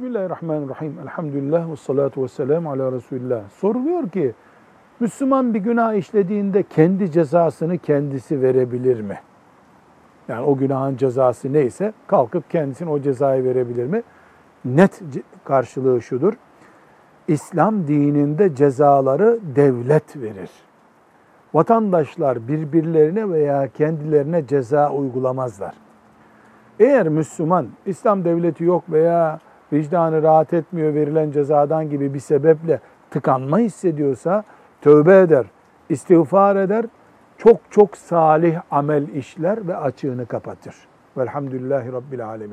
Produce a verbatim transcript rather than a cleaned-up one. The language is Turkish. Bismillahirrahmanirrahim. Elhamdülillah ve salatu ve selamu ala Resulillah. Soruluyor ki, Müslüman bir günah işlediğinde kendi cezasını kendisi verebilir mi? Yani o günahın cezası neyse kalkıp kendisine o cezayı verebilir mi? Net karşılığı şudur. İslam dininde cezaları devlet verir. Vatandaşlar birbirlerine veya kendilerine ceza uygulamazlar. Eğer Müslüman, İslam devleti yok veya vicdanı rahat etmiyor verilen cezadan gibi bir sebeple tıkanma hissediyorsa tövbe eder, istiğfar eder, çok çok salih amel işler ve açığını kapatır. Velhamdülillahi Rabbil Alemin.